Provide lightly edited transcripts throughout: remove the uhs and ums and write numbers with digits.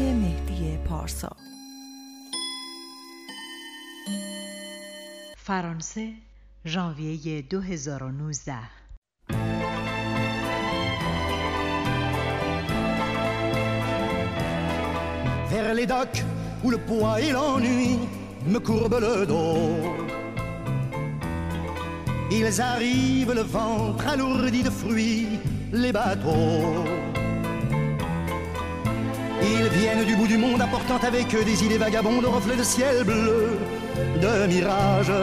آقای مهدی پارسا. فرانسه، ژانویه 2019. Vers les docks où le poids et l'ennui me courbent le dos. Ils arrivent le ventre alourdi de fruits, les bateaux. Ils viennent du bout du monde apportant avec eux des idées vagabondes au reflet de ciel bleu, de mirages,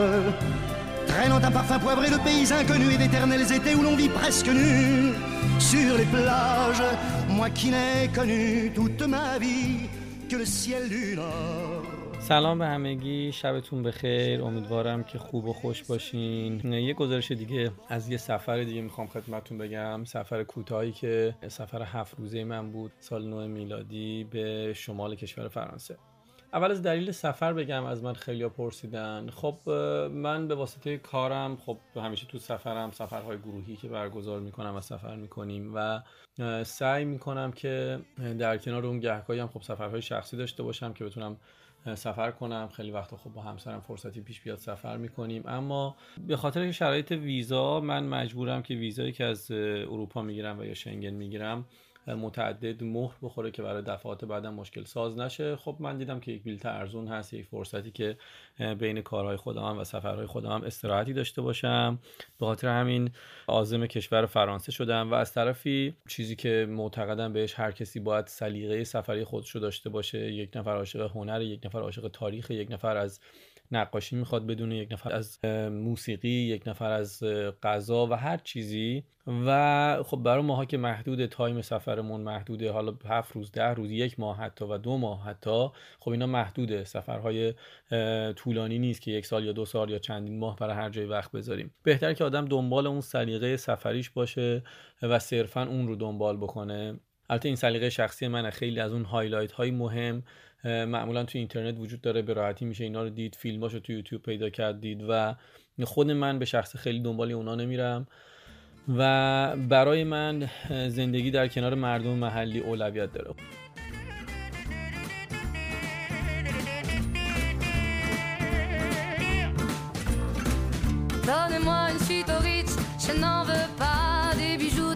traînant un parfum poivré de pays inconnus et d'éternels étés où l'on vit presque nu sur les plages. Moi qui n'ai connu toute ma vie que le ciel du nord. سلام به همگی، شبتون بخیر. امیدوارم که خوب و خوش باشین. یه گزارش دیگه از یه سفر دیگه میخوام خدمتتون بگم. سفر کوتاهی که سفر 7 روزه من بود سال 9 میلادی به شمال کشور فرانسه. اول از دلیل سفر بگم، از من خیلیا پرسیدن. خب من به واسطه کارم خب همیشه تو سفرم، سفرهای گروهی که برگزار میکنم و سفر میکنیم و سعی میکنم که در کنار اون گهگاهی هم خب سفرهای شخصی داشته باشم که بتونم سفر کنم. خیلی وقتا خب با همسرم فرصتی پیش بیاد سفر میکنیم، اما به خاطر شرایط ویزا من مجبورم که ویزایی که از اروپا میگیرم و یا شنگن میگیرم متعدد مهر بخوره که برای دفعات بعدم مشکل ساز نشه. خب من دیدم که یک بلیط ارزون هست، یک فرصتی که بین کارهای خودم و سفرهای خودم استراحتی داشته باشم. به خاطر همین عازم کشور فرانسه شدم و از طرفی چیزی که معتقدم بهش هر کسی باید سلیقه سفری خودش رو داشته باشه. یک نفر عاشق هنر، یک نفر عاشق تاریخ، یک نفر از نقاشی میخواد بدونه، یک نفر از موسیقی، یک نفر از غذا و هر چیزی. و خب برای ماها که محدود، تایم سفرمون محدوده، حالا 7 روز، 10 روز، 1 ماه حتی و 2 ماه حتی، خب اینا محدوده. سفرهای طولانی نیست که 1 سال یا 2 سال یا چندین ماه برای هر جای وقت بذاریم. بهتره که آدم دنبال اون سلیقه سفریش باشه و صرفاً اون رو دنبال بکنه. البته این سلیقه شخصی منه. خیلی از اون هایلایت های مهم معمولا تو اینترنت وجود داره، به راحتی میشه اینا رو دید، فیلماشو تو یوتیوب پیدا کرد دید و خود من به شخص خیلی دنبال اونا نمیرم و برای من زندگی در کنار مردم محلی اولویت داره. Donnez-moi une suite au Ritz, je n'en veux pas des bijoux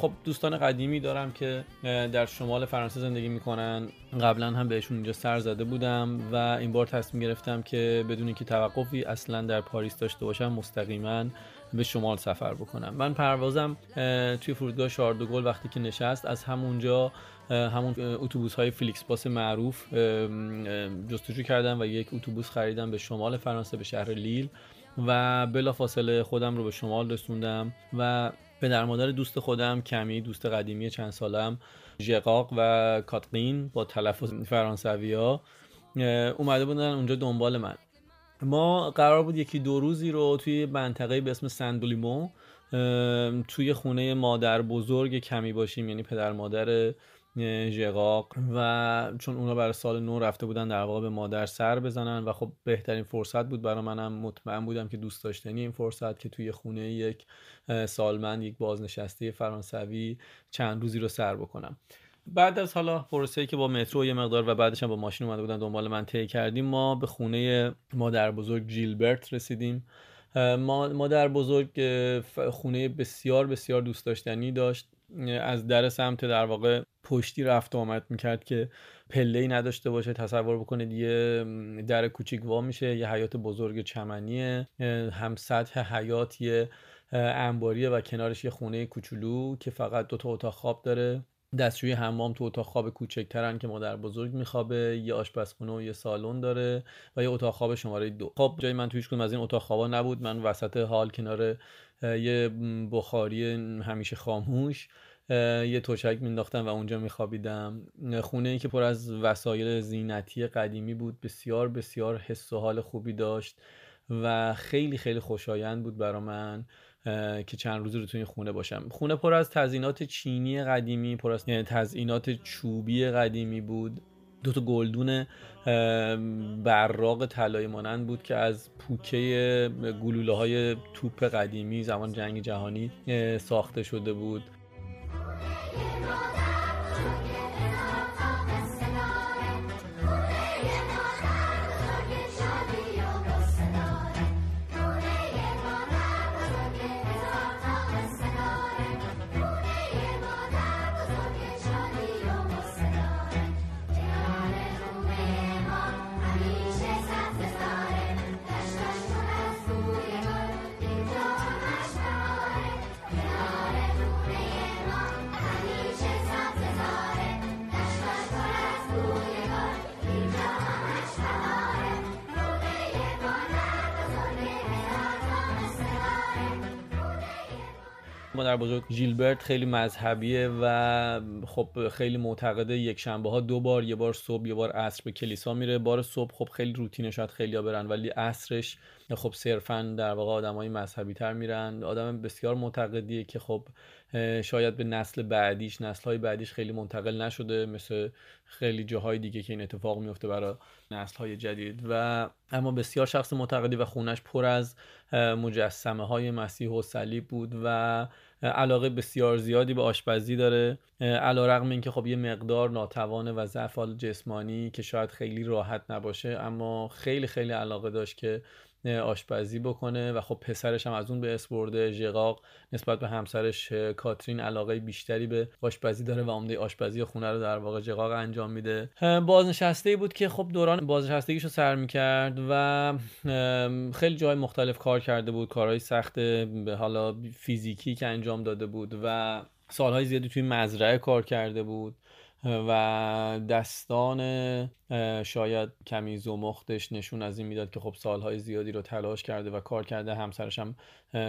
خب دوستان قدیمی دارم که در شمال فرانسه زندگی میکنن. قبلا هم بهشون اینجا سر زده بودم و این بار تصمیم گرفتم که بدون اینکه توقفی اصلا در پاریس داشته باشم مستقیما به شمال سفر بکنم. من پروازم توی فرودگاه شارل دو گل وقتی که نشست، از همونجا همون اتوبوس‌های فلیکسباس معروف جستجو کردم و یک اتوبوس خریدم به شمال فرانسه، به شهر لیل و بلافاصله خودم رو به شمال رسوندم و پدر مادر دوست خودم کمی، دوست قدیمی چند سالم، ژقاق و کاتقین با تلفظ فرانسویا اومده بودن اونجا دنبال من. ما قرار بود 1-2 روزی رو توی منطقه به اسم سنت‌دولیمو توی خونه مادر بزرگ کمی باشیم، یعنی پدر مادر ژقاق، و چون اونا برای سال نو رفته بودن در واقع به مادر سر بزنن و خب بهترین فرصت بود برای منم. مطمئن بودم که دوست داشتنی این فرصت که توی خونه یک سالمند، یک بازنشسته فرانسوی چند روزی رو سر بکنم. بعد از حالا پروسه‌ای که با مترو یه مقدار و بعدش هم با ماشین اومده بودن دنبال من طی کردیم، ما به خونه مادر بزرگ جیلبرت رسیدیم. مادر بزرگ خونه بسیار بسیار دوست داشتنی داشت. از در سمت در واقع پشتی رفت و آمد میکرد که پله‌ای نداشته باشه. تصور بکنید یه در کوچیک وا میشه، یه حیاط بزرگ چمنیه، هم سطح حیاط یه انباریه و کنارش یه خونه کوچولو که فقط 2 تا اتاق خواب داره. دستشویی، حمام تو اتاق خواب کوچکترن که مادر بزرگ میخوابه، یه آشپزخونه و یه سالن داره و یه اتاق خواب شماره 2. خب جای من تو هیچ کدوم از این اتاق خوابا نبود. من وسط حال کنار یه بخاری همیشه خاموش یه تشک مینداختم و اونجا میخوابیدم. خونه‌ای که پر از وسایل زینتی قدیمی بود، بسیار بسیار حس و حال خوبی داشت و خیلی خیلی خوشایند بود برا من. که چند روز رو تو این خونه باشم. خونه پر از تزیینات چینی قدیمی، پر از تزیینات چوبی قدیمی بود. دو تا گلدون براق طلایی مانند بود که از پوکه گلوله‌های توپ قدیمی زمان جنگ جهانی ساخته شده بود. مادر بزرگ گیلبرت خیلی مذهبیه و خب خیلی معتقده یکشنبه ها دو بار، یه بار صبح یه بار عصر به کلیسا میره. بار صبح خب خیلی روتینه، شاید خیلیا برن، ولی عصرش خب صرفا در واقع آدمای مذهبی تر میرن. آدم بسیار معتقدیه که خب شاید به نسل بعدیش، نسل‌های بعدیش خیلی منتقل نشده، مثل خیلی جاهای دیگه که این اتفاق میفته برای نسل‌های جدید. و اما بسیار شخص معتقدی و خونش پر از مجسمه‌های مسیح و صلیب بود و علاقه بسیار زیادی به آشپزی داره، علیرغم اینکه خب یه مقدار ناتوانه و ضعف جسمانی که شاید خیلی راحت نباشه، اما خیلی خیلی علاقه داشت که آشپزی بکنه. و خب پسرش هم از اون به اسبرده، ژغاق نسبت به همسرش کاترین علاقه بیشتری به آشپزی داره و عمده آشپزی خونه رو در واقع ژغاق انجام میده. بازنشسته‌ای بود که خب دوران بازنشستگیشو سر میکرد و خیلی جای مختلف کار کرده بود، کارهای سخت حالا فیزیکی که انجام داده بود و سالهای زیادی توی مزرعه کار کرده بود و دستان شاید کمی زمختش نشون از این میداد که خب سالهای زیادی رو تلاش کرده و کار کرده. همسرش هم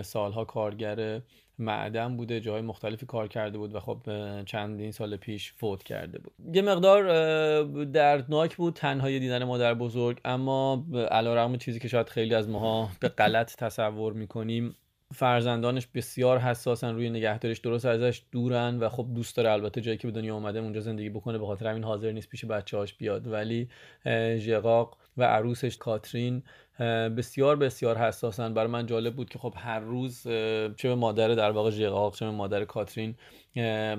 سالها کارگر معدن بوده، جاهای مختلفی کار کرده بود و خب چندین سال پیش فوت کرده بود. یه مقدار دردناک بود تنهایی دیدن مادر بزرگ، اما علیرغم چیزی که شاید خیلی از ماها به غلط تصور میکنیم، فرزندانش بسیار حساسن روی نگهداریش، درست ازش دورن و خب دوست داره البته جایی که به دنیا اومده اونجا زندگی بکنه، به خاطر همین حاضر نیست پیش بچه‌هاش بیاد. ولی ژغاق و عروسش کاترین بسیار بسیار حساسن. برای من جالب بود که خب هر روز چه به مادر در واقع ژغاق چه به مادر کاترین،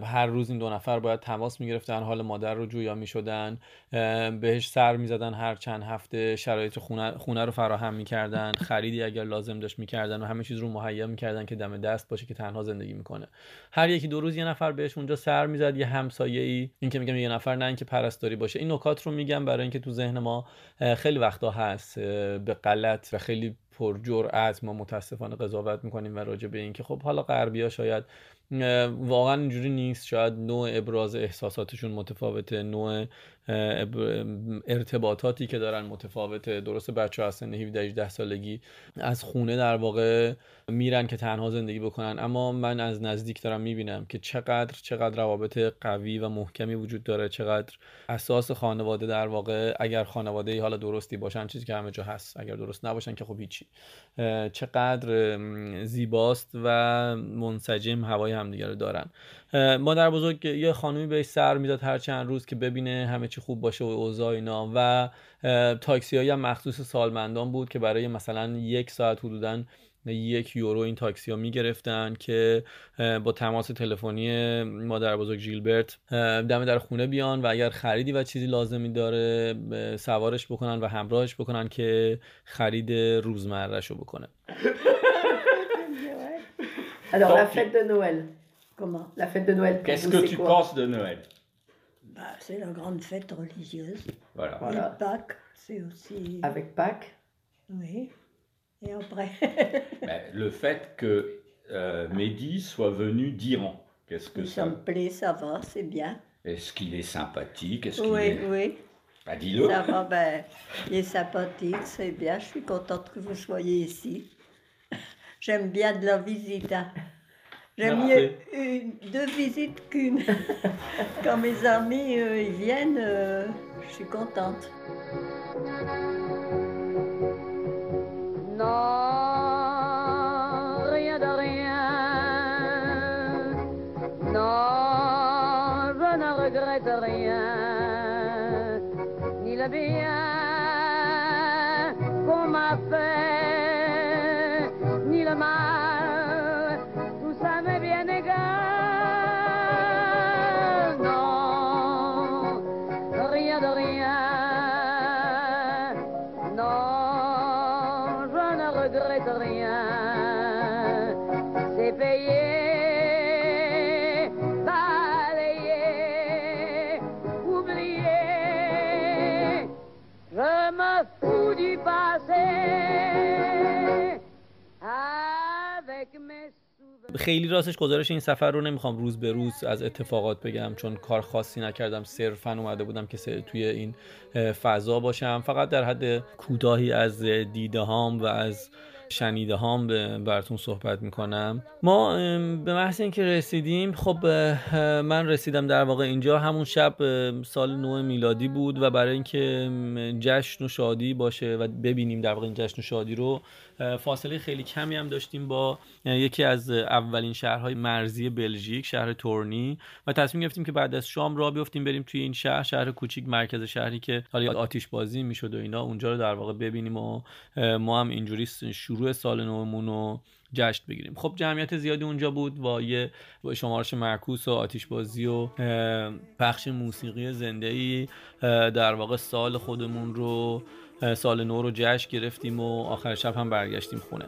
هر روز این دو نفر باید تماس می‌گرفتن، حال مادر رو جویا می‌شدن، بهش سر می‌زدن، هر چند هفته شرایط خونه رو فراهم می‌کردن، خریدی اگر لازم داشت می‌کردن و همه چیز رو مهیا می‌کردن که دم دست باشه که تنها زندگی می‌کنه. هر یکی دو روز یه نفر بهش اونجا سر می‌زد، یه همسایه‌ای، این که میگم یه نفر، نه اینکه پرستاری باشه. این نکات رو میگم برای اینکه تو ذهن ما خیلی وقتا هست به غلط و خیلی پر جرأت ما متاسفانه قضاوت می‌کنیم و راجع به این که خب حالا غربی‌ها شاید واقعا اینجوری نیست، شاید نوع ابراز احساساتشون متفاوته، نوع ارتباطاتی که دارن متفاوته. درسته بچه‌ها از سن 17-18 سالگی از خونه در واقع میرن که تنها زندگی بکنن، اما من از نزدیک دارم میبینم که چقدر روابط قوی و محکمی وجود داره، چقدر اساس خانواده در واقع، اگر خانواده‌ای حالا درستی باشن، چیزی که همه جا هست، اگر درست نباشن که خب هیچی، چقدر زیباست و منسجم هوای همدیگه رو دارن. مادر بزرگ یه خانومی بهش سر میداد هر چند روز که ببینه همه چی خوب باشه و اوضاع اینا. و تاکسی‌هایی هم مخصوص سالمندان بود که برای مثلا یک ساعت حدوداً 1 یورو این تاکسی‌ها می‌گرفتن که با تماس تلفنی مادر بزرگ گیلبرت دم در خونه بیان و اگر خریدی و چیزی لازمی داره سوارش بکنن و همراهش بکنن که خرید روزمره‌شو بکنه. Alors la fête de Noël. Comment la fête de Noël? Qu'est-ce que tu penses de Noël? Bah, c'est la grande fête religieuse. Voilà. Voilà. Pâques, c'est aussi. Avec Pâques. Oui. Et après. Le fait que Mehdi soit venu d'Iran, qu'est-ce que ça? Ça me plaît, ça va, c'est bien. Est-ce qu'il est sympathique? Est-ce qu'il est... Oui. Bah, dis-le. Ça va, ben, il est sympathique, c'est bien. Je suis contente que vous soyez ici. J'aime bien de la visite. Hein. J'aime mieux deux visites qu'une. Quand mes amis ils viennent, je suis contente. Non, rien de rien. regrette rien, ni le bien qu'on m'a fait, ni le mal, tout ça m'est bien égal. Non, rien de rien, non, je ne regrette rien, c'est payé. خیلی راستش گزارش این سفر رو نمیخوام روز به روز از اتفاقات بگم، چون کار خاصی نکردم، صرفاً اومده بودم که توی این فضا باشم. فقط در حد کوتاهی از دیده هام و از شنیده هام براتون صحبت میکنم. ما به محض اینکه رسیدیم، خب من رسیدم در واقع اینجا همون شب سال نو میلادی بود و برای اینکه جشن و شادی باشه و ببینیم در واقع این جشن و شادی رو، فاصله خیلی کمی هم داشتیم با یکی از اولین شهرهای مرزی بلژیک، شهر تورنی، و تصمیم گرفتیم که بعد از شام راه بیفتیم بریم توی این شهر کوچیک، مرکز شهری که حالا آتش بازی میشد و اینا، اونجا رو در واقع ببینیم و ما هم اینجوری شروع سال نومون رو جشن بگیریم. خب جمعیت زیادی اونجا بود با یه شمارش معکوس و آتشبازی و پخش موسیقی زنده‌ای، در واقع سال خودمون رو، سال نو رو جشن گرفتیم و آخر شب هم برگشتیم خونه.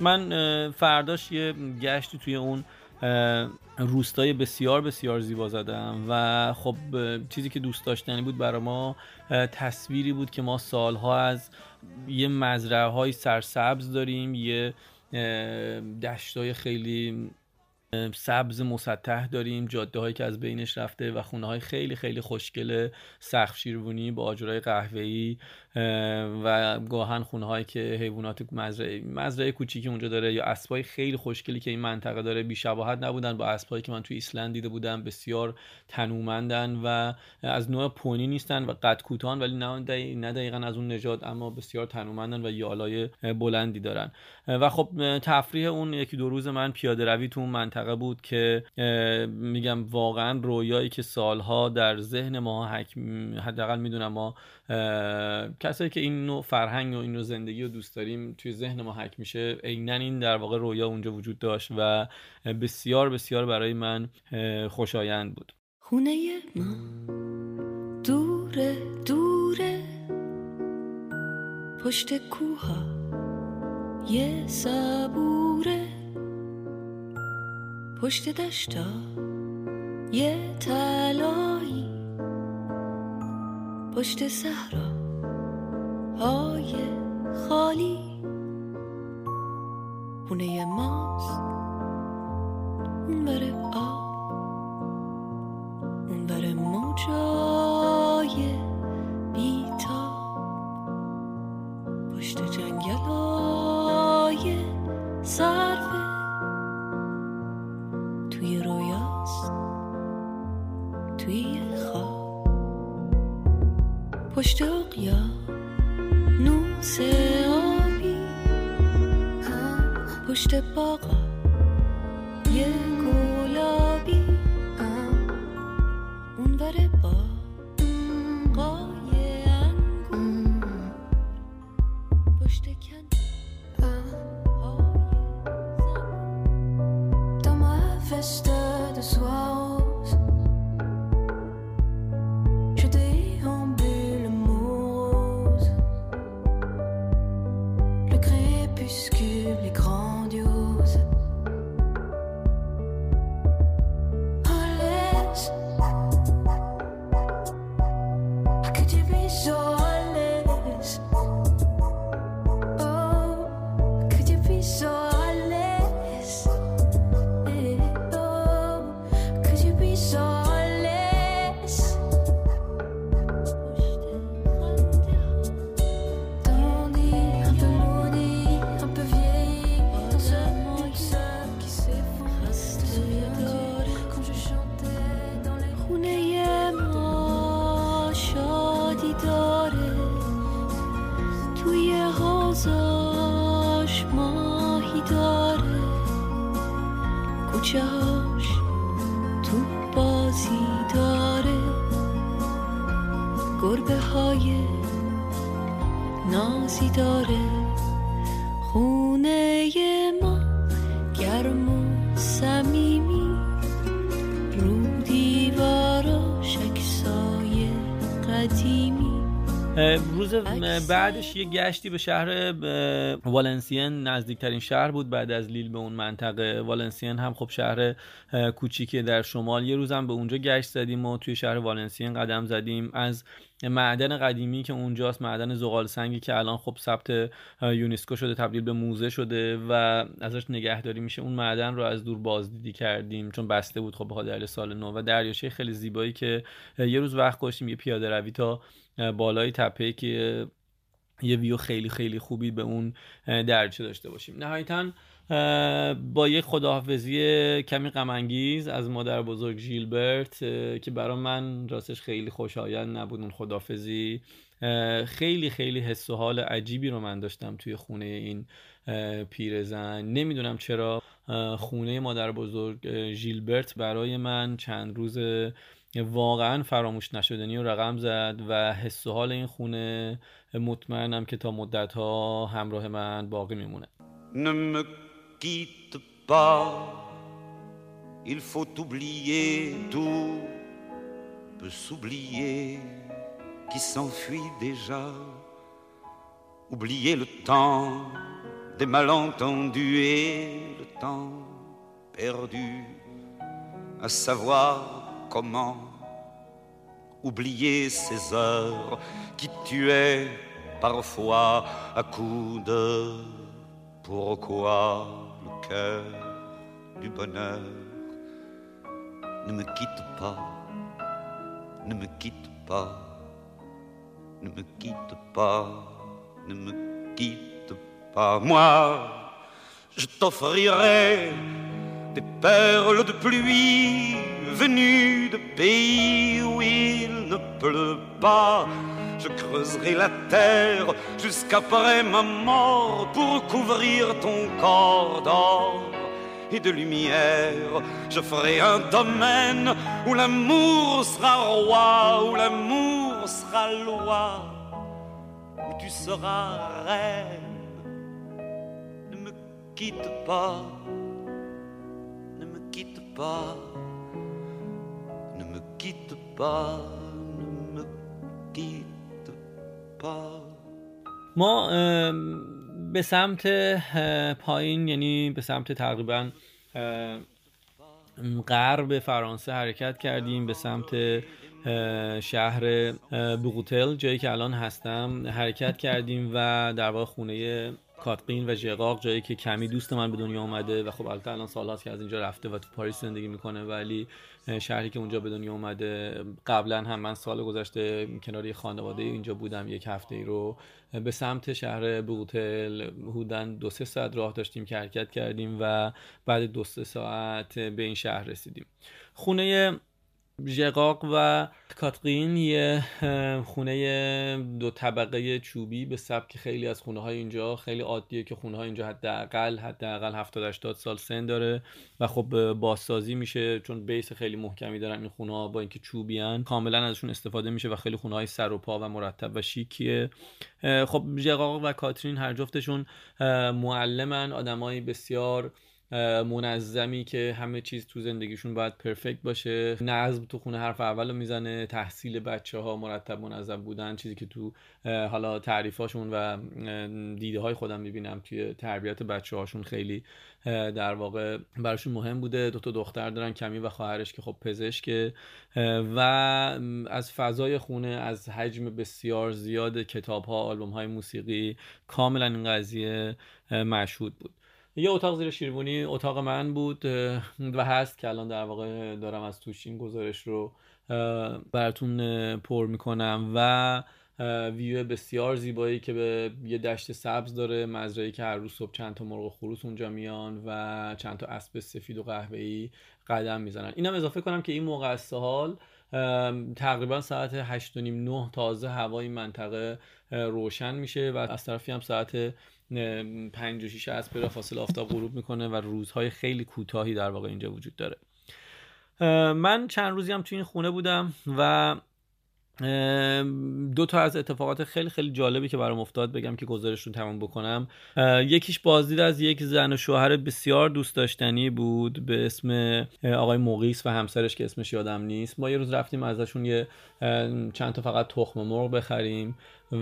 من فرداش یه گشتی توی اون روستای بسیار بسیار زیبا زدم و خب چیزی که دوست داشتنی بود برای ما تصویری بود که ما سالها از یه مزرعه‌های سرسبز داریم، یه دشتای خیلی سبز مسطح داریم، جاده‌هایی که از بینش رفته و خونه‌های خیلی خیلی خوشگل سقف شیروانی با آجرهای قهوه‌ای و گاهن خونه‌هایی که حیوانات مزرعه کوچیکی اونجا داره یا اسبای خیلی خوشگلی که این منطقه داره بی‌شباهت نبودن با اسبایی که من توی ایسلند دیده بودم. بسیار تنومندن و از نوع پونی نیستن و قد کوتاهن، ولی نه دقیقاً از اون نژاد، اما بسیار تنومندن و یالای بلندی دارن. و خب تفریح اون یکی دو روز من پیاده‌روی تو منطقه بود که میگم واقعا رویایی که سالها در ذهن ما حداقل میدونم ما کسایی که این نوع فرهنگ و این نوع زندگی رو دوست داریم توی ذهن ما حک میشه، عیناً این در واقع رویا اونجا وجود داشت و بسیار بسیار برای من خوشایند بود. خونه ما دوره دوره پشت کوها یه صبوره، پشت دشتا یه طلایی، پشت صحرا های خالی، خونه ماست اون بره آب، اون بره موجای بیتا، پشت جنگل های صرف، توی رویاست توی خواب، پشت اقیا نوس آبی، پشت باقا یه گلابی، اون بره با قای انگور، پشت کن Veste de soie rose, je déambule morose. Le crépuscule est grandiose. En laisse, à que tu puisses en laisse. Oh, que tu puisses en laisse. بچه‌هاش توپ بازی داره، گربه های نازی داره. خونه ما گرم و صمیمی، رو دیواراش عکسای قدیمی. روز بعدش یه گشتی به شهر والنسین، نزدیکترین شهر بود بعد از لیل به اون منطقه. والنسین هم خب شهر کوچیکه در شمال. یه روزم به اونجا گشت زدیم و توی شهر والنسین قدم زدیم. از معدن قدیمی که اونجاست، معدن زغال سنگی که الان خب ثبت یونسکو شده، تبدیل به موزه شده و ازش نگهداری میشه، اون معدن رو از دور بازدیدی کردیم چون بسته بود خب به دلیل سال نو. و دریاچه خیلی زیبایی که یه روز وقت گذاشتیم یه پیاده روی تا بالای تپه که یه ویو خیلی خیلی خوبی به اون دریاچه داشته باشیم. نهایتاً با یک خداحافظی کمی غم انگیز از مادر بزرگ ژیلبرت که برای من راستش خیلی خوشایند نبود اون خداحافظی. خیلی خیلی حس و حال عجیبی رو من داشتم توی خونه این پیرزن. نمیدونم چرا خونه مادر بزرگ ژیلبرت برای من چند روز واقعا فراموش نشدنی و رقم زد و حس و حال این خونه مطمئنم که تا مدت‌ها همراه من باقی میمونه. Ne me quitte pas, il faut oublier tout, peut s'oublier qui s'enfuit déjà, oublier le temps des malentendus et le temps perdu à savoir comment, oublier ces heures qui tuaient parfois à coups de. Pourquoi le cœur du bonheur ne me quitte pas, ne me quitte pas, ne me quitte pas, ne me quitte pas. Moi, je t'offrirai des perles de pluie venues de pays où il ne pleut pas. Je creuserai la terre jusqu'après ma mort pour couvrir ton corps d'or et de lumière. Je ferai un domaine où l'amour sera roi, où l'amour sera loi, où tu seras reine. Ne me quitte pas, ne me quitte pas, ne me quitte pas, ne me quitte pas. ما به سمت پایین، یعنی به سمت تقریبا غرب فرانسه حرکت کردیم، به سمت شهر بوغوتل جایی که الان هستم حرکت کردیم و در واقع خونه کاتقین و جقاق، جایی که کمی دوست من به دنیا اومده و خب البته الان سال‌هاست که از اینجا رفته و تو پاریس زندگی میکنه، ولی شهری که اونجا به دنیا اومده. قبلا هم من سال گذشته کنار یه خانواده اینجا بودم یک هفته ای رو. به سمت شهر بوغوتل حدوداً 2-3 ساعت راه داشتیم که حرکت کردیم و بعد 2-3 ساعت به این شهر رسیدیم. خونه جقاق و کاتقین یه خونه 2 طبقه چوبی به سبک خیلی از خونه‌های اینجا. خیلی عادیه که خونه‌های اینجا حداقل 70-80 سال سن داره و خب بازسازی میشه چون بیس خیلی محکمی دارن این خونه‌ها، با اینکه چوبی ان کاملا ازشون استفاده میشه و خیلی خونه‌های سر و پا و مرتب و شیکیه. خب جقاق و کاترین هر جفتشون معلمن، آدمای بسیار منظمی که همه چیز تو زندگیشون باید پرفکت باشه. نظم تو خونه حرف اولو میزنه، تحصیل بچه‌ها، مرتب منظم بودن، چیزی که تو حالا تعریفاشون و دیده‌های خودم می‌بینم توی تربیت بچه‌هاشون خیلی در واقع براشون مهم بوده. 2 تا دختر دارن، کمی و خواهرش که خب پزشکه. و از فضای خونه، از حجم بسیار زیاد کتاب‌ها، آلبوم‌های موسیقی، کاملا این قضیه مشهود بود. یه اتاق زیر شیروانی اتاق من بود و هست که الان در واقع دارم از توش این گزارش رو براتون پر میکنم و ویو بسیار زیبایی که به یه دشت سبز داره، مزرعه‌ای که هر روز صبح چند تا مرغ خروس اونجا میان و چند تا اسب سفید و قهوه‌ای قدم میزنن. اینم اضافه کنم که این موقع از سال تقریبا ساعت 8:30-9 تازه هوای منطقه روشن میشه و از طرفی هم ساعت 5 و 6 اسب بلافاصله آفتاب غروب میکنه و روزهای خیلی کوتاهی در واقع اینجا وجود داره. من چند روزی هم تو این خونه بودم و 2 تا از اتفاقات خیلی خیلی جالبی که برام افتاد بگم که گزارشون تمام بکنم. یکیش بازدید از یک زن و شوهر بسیار دوست داشتنی بود به اسم آقای مقیس و همسرش که اسمش یادم نیست. ما یه روز رفتیم ازشون یه چند تا فقط تخم مرغ بخریم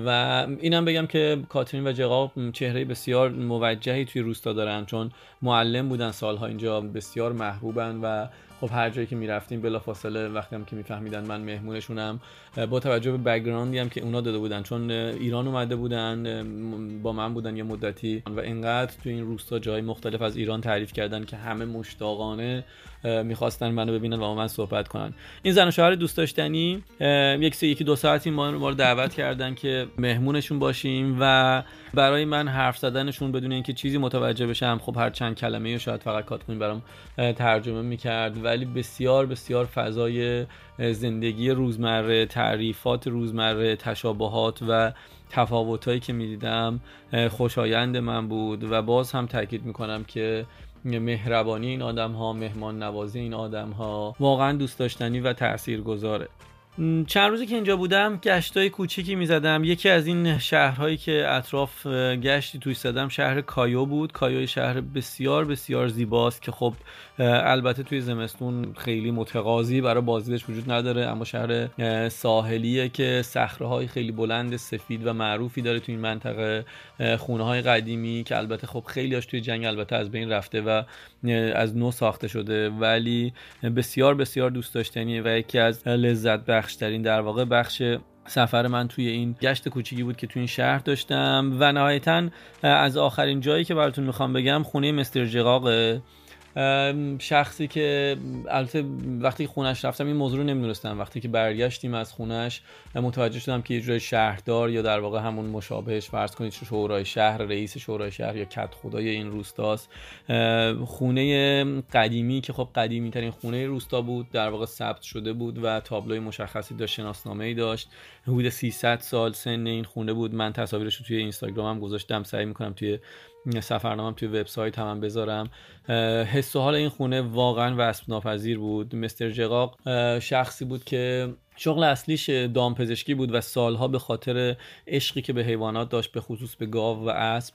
و اینم بگم که کاترین و جقاب چهره بسیار موجهی توی روستا دارن، چون معلم بودن سالها اینجا، بسیار محبوبن و خب هر جایی که میرفتیم بلافاصله وقتی هم که میفهمیدن من مهمونشونم، با توجه به بک‌گراندی هم که اونا داده بودن، چون ایران اومده بودن با من بودن یه مدتی و اینقدر تو این روستا جای مختلف از ایران تعریف کردن که همه مشتاقانه میخواستن منو ببینن و با من صحبت کنن. این زن و شوهر دوست داشتنی یکی 2 ساعتی ما رو دعوت کردن که مهمونشون باشیم و برای من حرف زدنشون بدون اینکه چیزی متوجه بشم، خب هر چند کلمه‌ای شاید فقط کاترین برام ترجمه میکرد، ولی بسیار بسیار فضای زندگی روزمره، تعریفات روزمره، تشابهات و تفاوتایی که میدیدم خوشایند من بود و باز هم تاکید میکنم که مهربانی این آدم ها، مهمان نوازی این آدم ها واقعا دوست داشتنی و تاثیرگذاره. چند روزی که اینجا بودم گشتای کوچیکی میزدم. یکی از این شهرهایی که اطراف گشتی توش زدم شهر کایو بود. کایو شهر بسیار بسیار زیباست که خب البته توی زمستون خیلی متقاضی برای بازدیدش وجود نداره، اما شهر ساحلیه که صخره‌های خیلی بلند سفید و معروفی داره توی این منطقه، خونه‌های قدیمی که البته خب خیلی‌هاش توی جنگ البته از بین رفته و از نو ساخته شده، ولی بسیار بسیار دوست داشتنیه و یکی از لذت بخشترین در واقع بخش سفر من توی این گشت کوچیکی بود که توی این شهر داشتم. و نهایتاً از آخرین جایی که براتون میخوام بگم خونه مستر جقاقه، شخصی که البته وقتی خونش رفتم این موضوع رو نمیدونستم، وقتی که برگشتیم از خونش متوجه شدم که یه جور شهردار یا در واقع همون مشابهش فرض کنید شورای شهر، رئیس شورای شهر یا کدخدای این روستاست. خونه قدیمی که خب قدیمی ترین خونه روستا بود در واقع ثبت شده بود و تابلوی مشخصی داشت، شناسنامه‌ای داشت، حدود 300 سال سن این خونه بود. من تصاویرش رو توی اینستاگرامم گذاشتم، سعی می‌کنم توی سفرنامه‌ام توی وبسایت هم بذارم. حس و حال این خونه واقعا وصف ناپذیر بود. مستر جقاق شخصی بود که شغل اصلیش دامپزشکی بود و سالها به خاطر عشقی که به حیوانات داشت به خصوص به گاو و اسب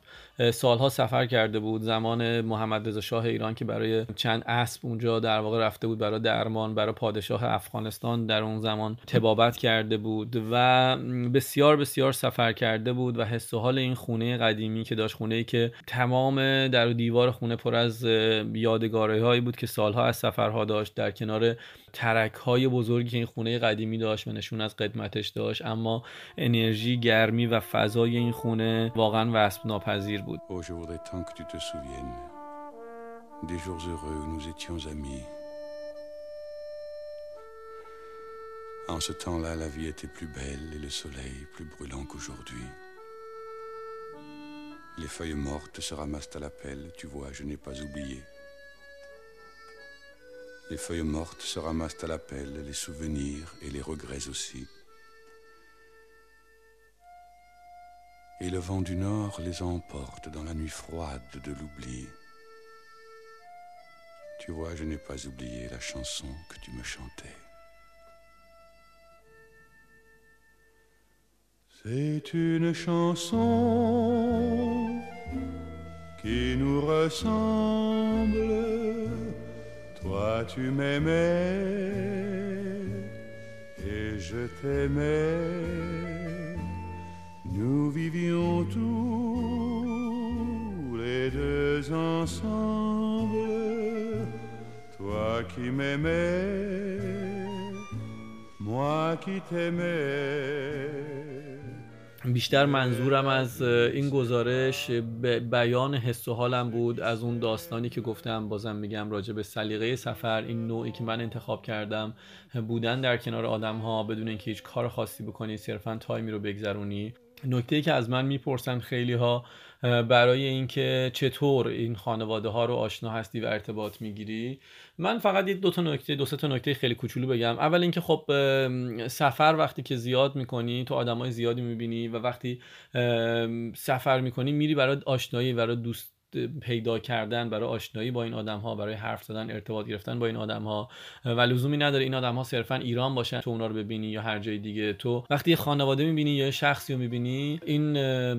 سالها سفر کرده بود. زمان محمد رضا شاه ایران که برای چند اسب اونجا در واقع رفته بود برای درمان، برای پادشاه افغانستان در اون زمان طبابت کرده بود و بسیار بسیار سفر کرده بود و حس و حال این خونه قدیمی که داشت، خونه‌ای که تمام در و دیوار خونه پر از یادگاری‌هایی بود که سالها از سفرها داشت، در کنار ترک‌های بزرگی که این خونه قدیمی داشت و نشون از قدمتش داشت، اما انرژی، گرمی و فضای این خونه واقعا وصف ناپذیر بود. Je voudrais tant que tu te souviennes des jours heureux où nous étions amis. En ce temps-là, la vie était plus belle et le soleil plus brûlant qu'aujourd'hui. Les feuilles mortes se ramassent à la pelle, tu vois, je n'ai pas oublié. Les feuilles mortes se ramassent à la pelle, les souvenirs et les regrets aussi. Et le vent du nord les emporte dans la nuit froide de l'oubli. Tu vois, je n'ai pas oublié la chanson que tu me chantais. C'est une chanson qui nous ressemble. Toi tu m'aimais et je t'aimais, nous vivions tous les deux ensemble. Toi qui m'aimais, moi qui t'aimais. بیشتر منظورم از این گزارش بیان حس و حالم بود از اون داستانی که گفتم، بازم میگم راجع به سلیقه سفر، این نوعی که من انتخاب کردم بودن در کنار آدم‌ها بدون اینکه هیچ کار خاصی بکنی، صرفاً تایمی رو بگذرونی. نکته‌ای که از من میپرسن خیلی ها برای اینکه چطور این خانواده ها رو آشنا هستی و ارتباط میگیری، من فقط دو سه تا نکته خیلی کوچولو بگم. اول اینکه خب سفر وقتی که زیاد میکنی تو آدمای زیادی میبینی و وقتی سفر میکنی میری برای آشنایی، برای دوست پیدا کردن، برای آشنایی با این آدم ها، برای حرف زدن، ارتباط گرفتن با این آدم ها و لزومی نداره این آدم ها صرفا ایران باشن تو اونا رو ببینی یا هر جای دیگه. تو وقتی یه خانواده میبینی یا شخصی رو میبینی، این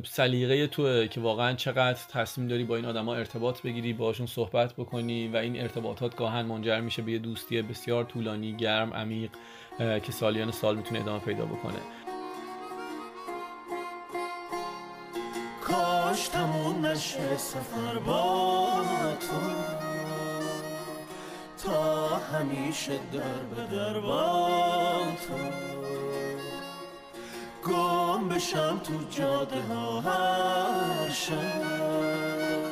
سلیقه توئه که واقعا چقدر تصمیم داری با این آدم ها ارتباط بگیری، باشون صحبت بکنی و این ارتباطات گاهن منجر میشه به یه دوستی بسیار طولانی، گرم، عمیق که سالیان سال میتونه ادامه پیدا بکنه. کاش تموم نشه سفر با تو، تا همیشه در به در با تو، گم بشم تو جاده ها هر شب،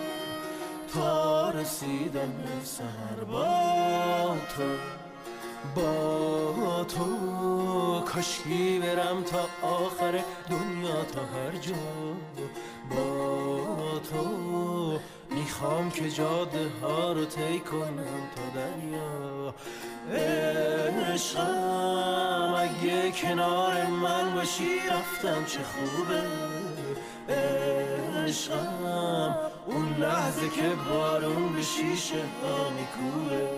تا رسیدم به سحر با تو، با تو. کاشکی برم تا آخر دنیا، تا هر جا با تو، میخوام که جاده ها رو طی کنم تا دریا. عشقم اگه کنار من باشی رفتم چه خوبه، عشقم اون لحظه که بارون به شیشه ها میکوبه.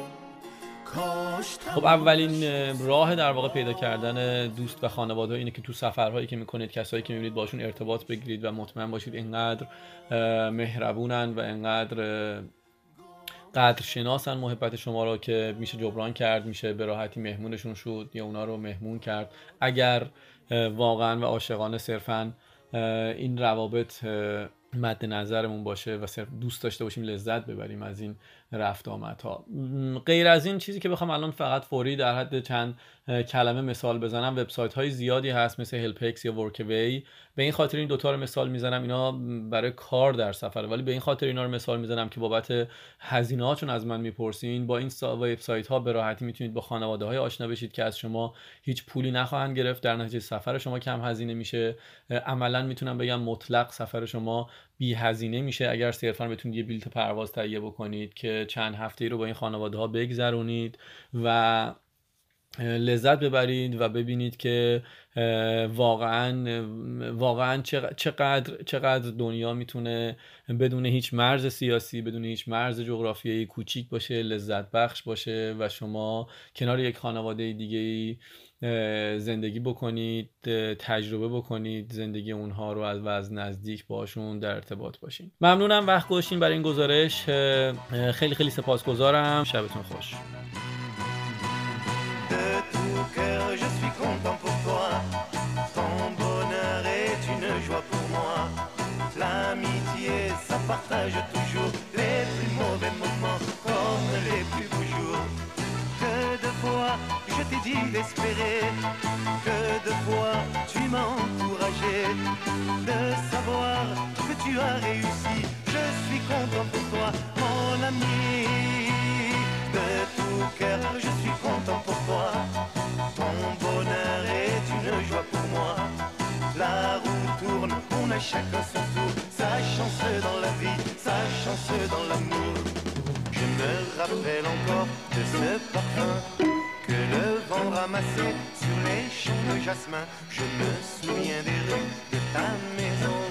خب اولین راه در واقع پیدا کردن دوست و خانواده اینه که تو سفرهایی که میکنید کسایی که میبینید باشون ارتباط بگیرید و مطمئن باشید انقدر مهربونن و انقدر قدرشناسن محبت شما را که میشه جبران کرد، میشه به راحتی مهمونشون شد یا اونا رو مهمون کرد، اگر واقعا و عاشقانه صرفا این روابط مد نظرمون باشه و صرف دوست داشته باشیم لذت ببریم از این رفت آمدها. غیر از این چیزی که بخوام الان فقط فوری در حد چند کلمه مثال بزنم، وبسایت های زیادی هست مثل هلپکس یا ورکاوی، به این خاطر این دوتا رو مثال میزنم، اینا برای کار در سفر، ولی به این خاطر اینا رو مثال میزنم که بابت هزینه ها چون از من میپرسین، با این وبسایت ها به راحتی میتونید با خانواده های آشنا بشید که از شما هیچ پولی نخواهند گرفت، در نتیجه سفر شما کم هزینه میشه، عملا میتونم بگم مطلق سفر شما بی هزینه میشه اگر صرفا بتونید یه بلیط پرواز تهیه بکنید که چند هفته‌ای رو با این خانواده ها بگذرونید و لذت ببرید و ببینید که واقعا چقدر دنیا میتونه بدون هیچ مرز سیاسی، بدون هیچ مرز جغرافیایی کوچیک باشه، لذت بخش باشه و شما کنار یک خانواده دیگه‌ای زندگی بکنید، تجربه بکنید زندگی اونها رو و از نزدیک باشون در ارتباط باشین. ممنونم وقت گذاشتین برای این گزارش، خیلی خیلی سپاسگزارم، شبتون خوش. D'espérer que de fois tu m'as encouragé, de savoir que tu as réussi, je suis content pour toi mon ami, de tout cœur je suis content pour toi, ton bonheur est une joie pour moi, la roue tourne, on a chacun son tour, sa chance dans la vie, sa chance dans l'amour, je me rappelle encore de ce parfum que le vent ramassait sur les champs de jasmin. Je me souviens des rues de ta maison.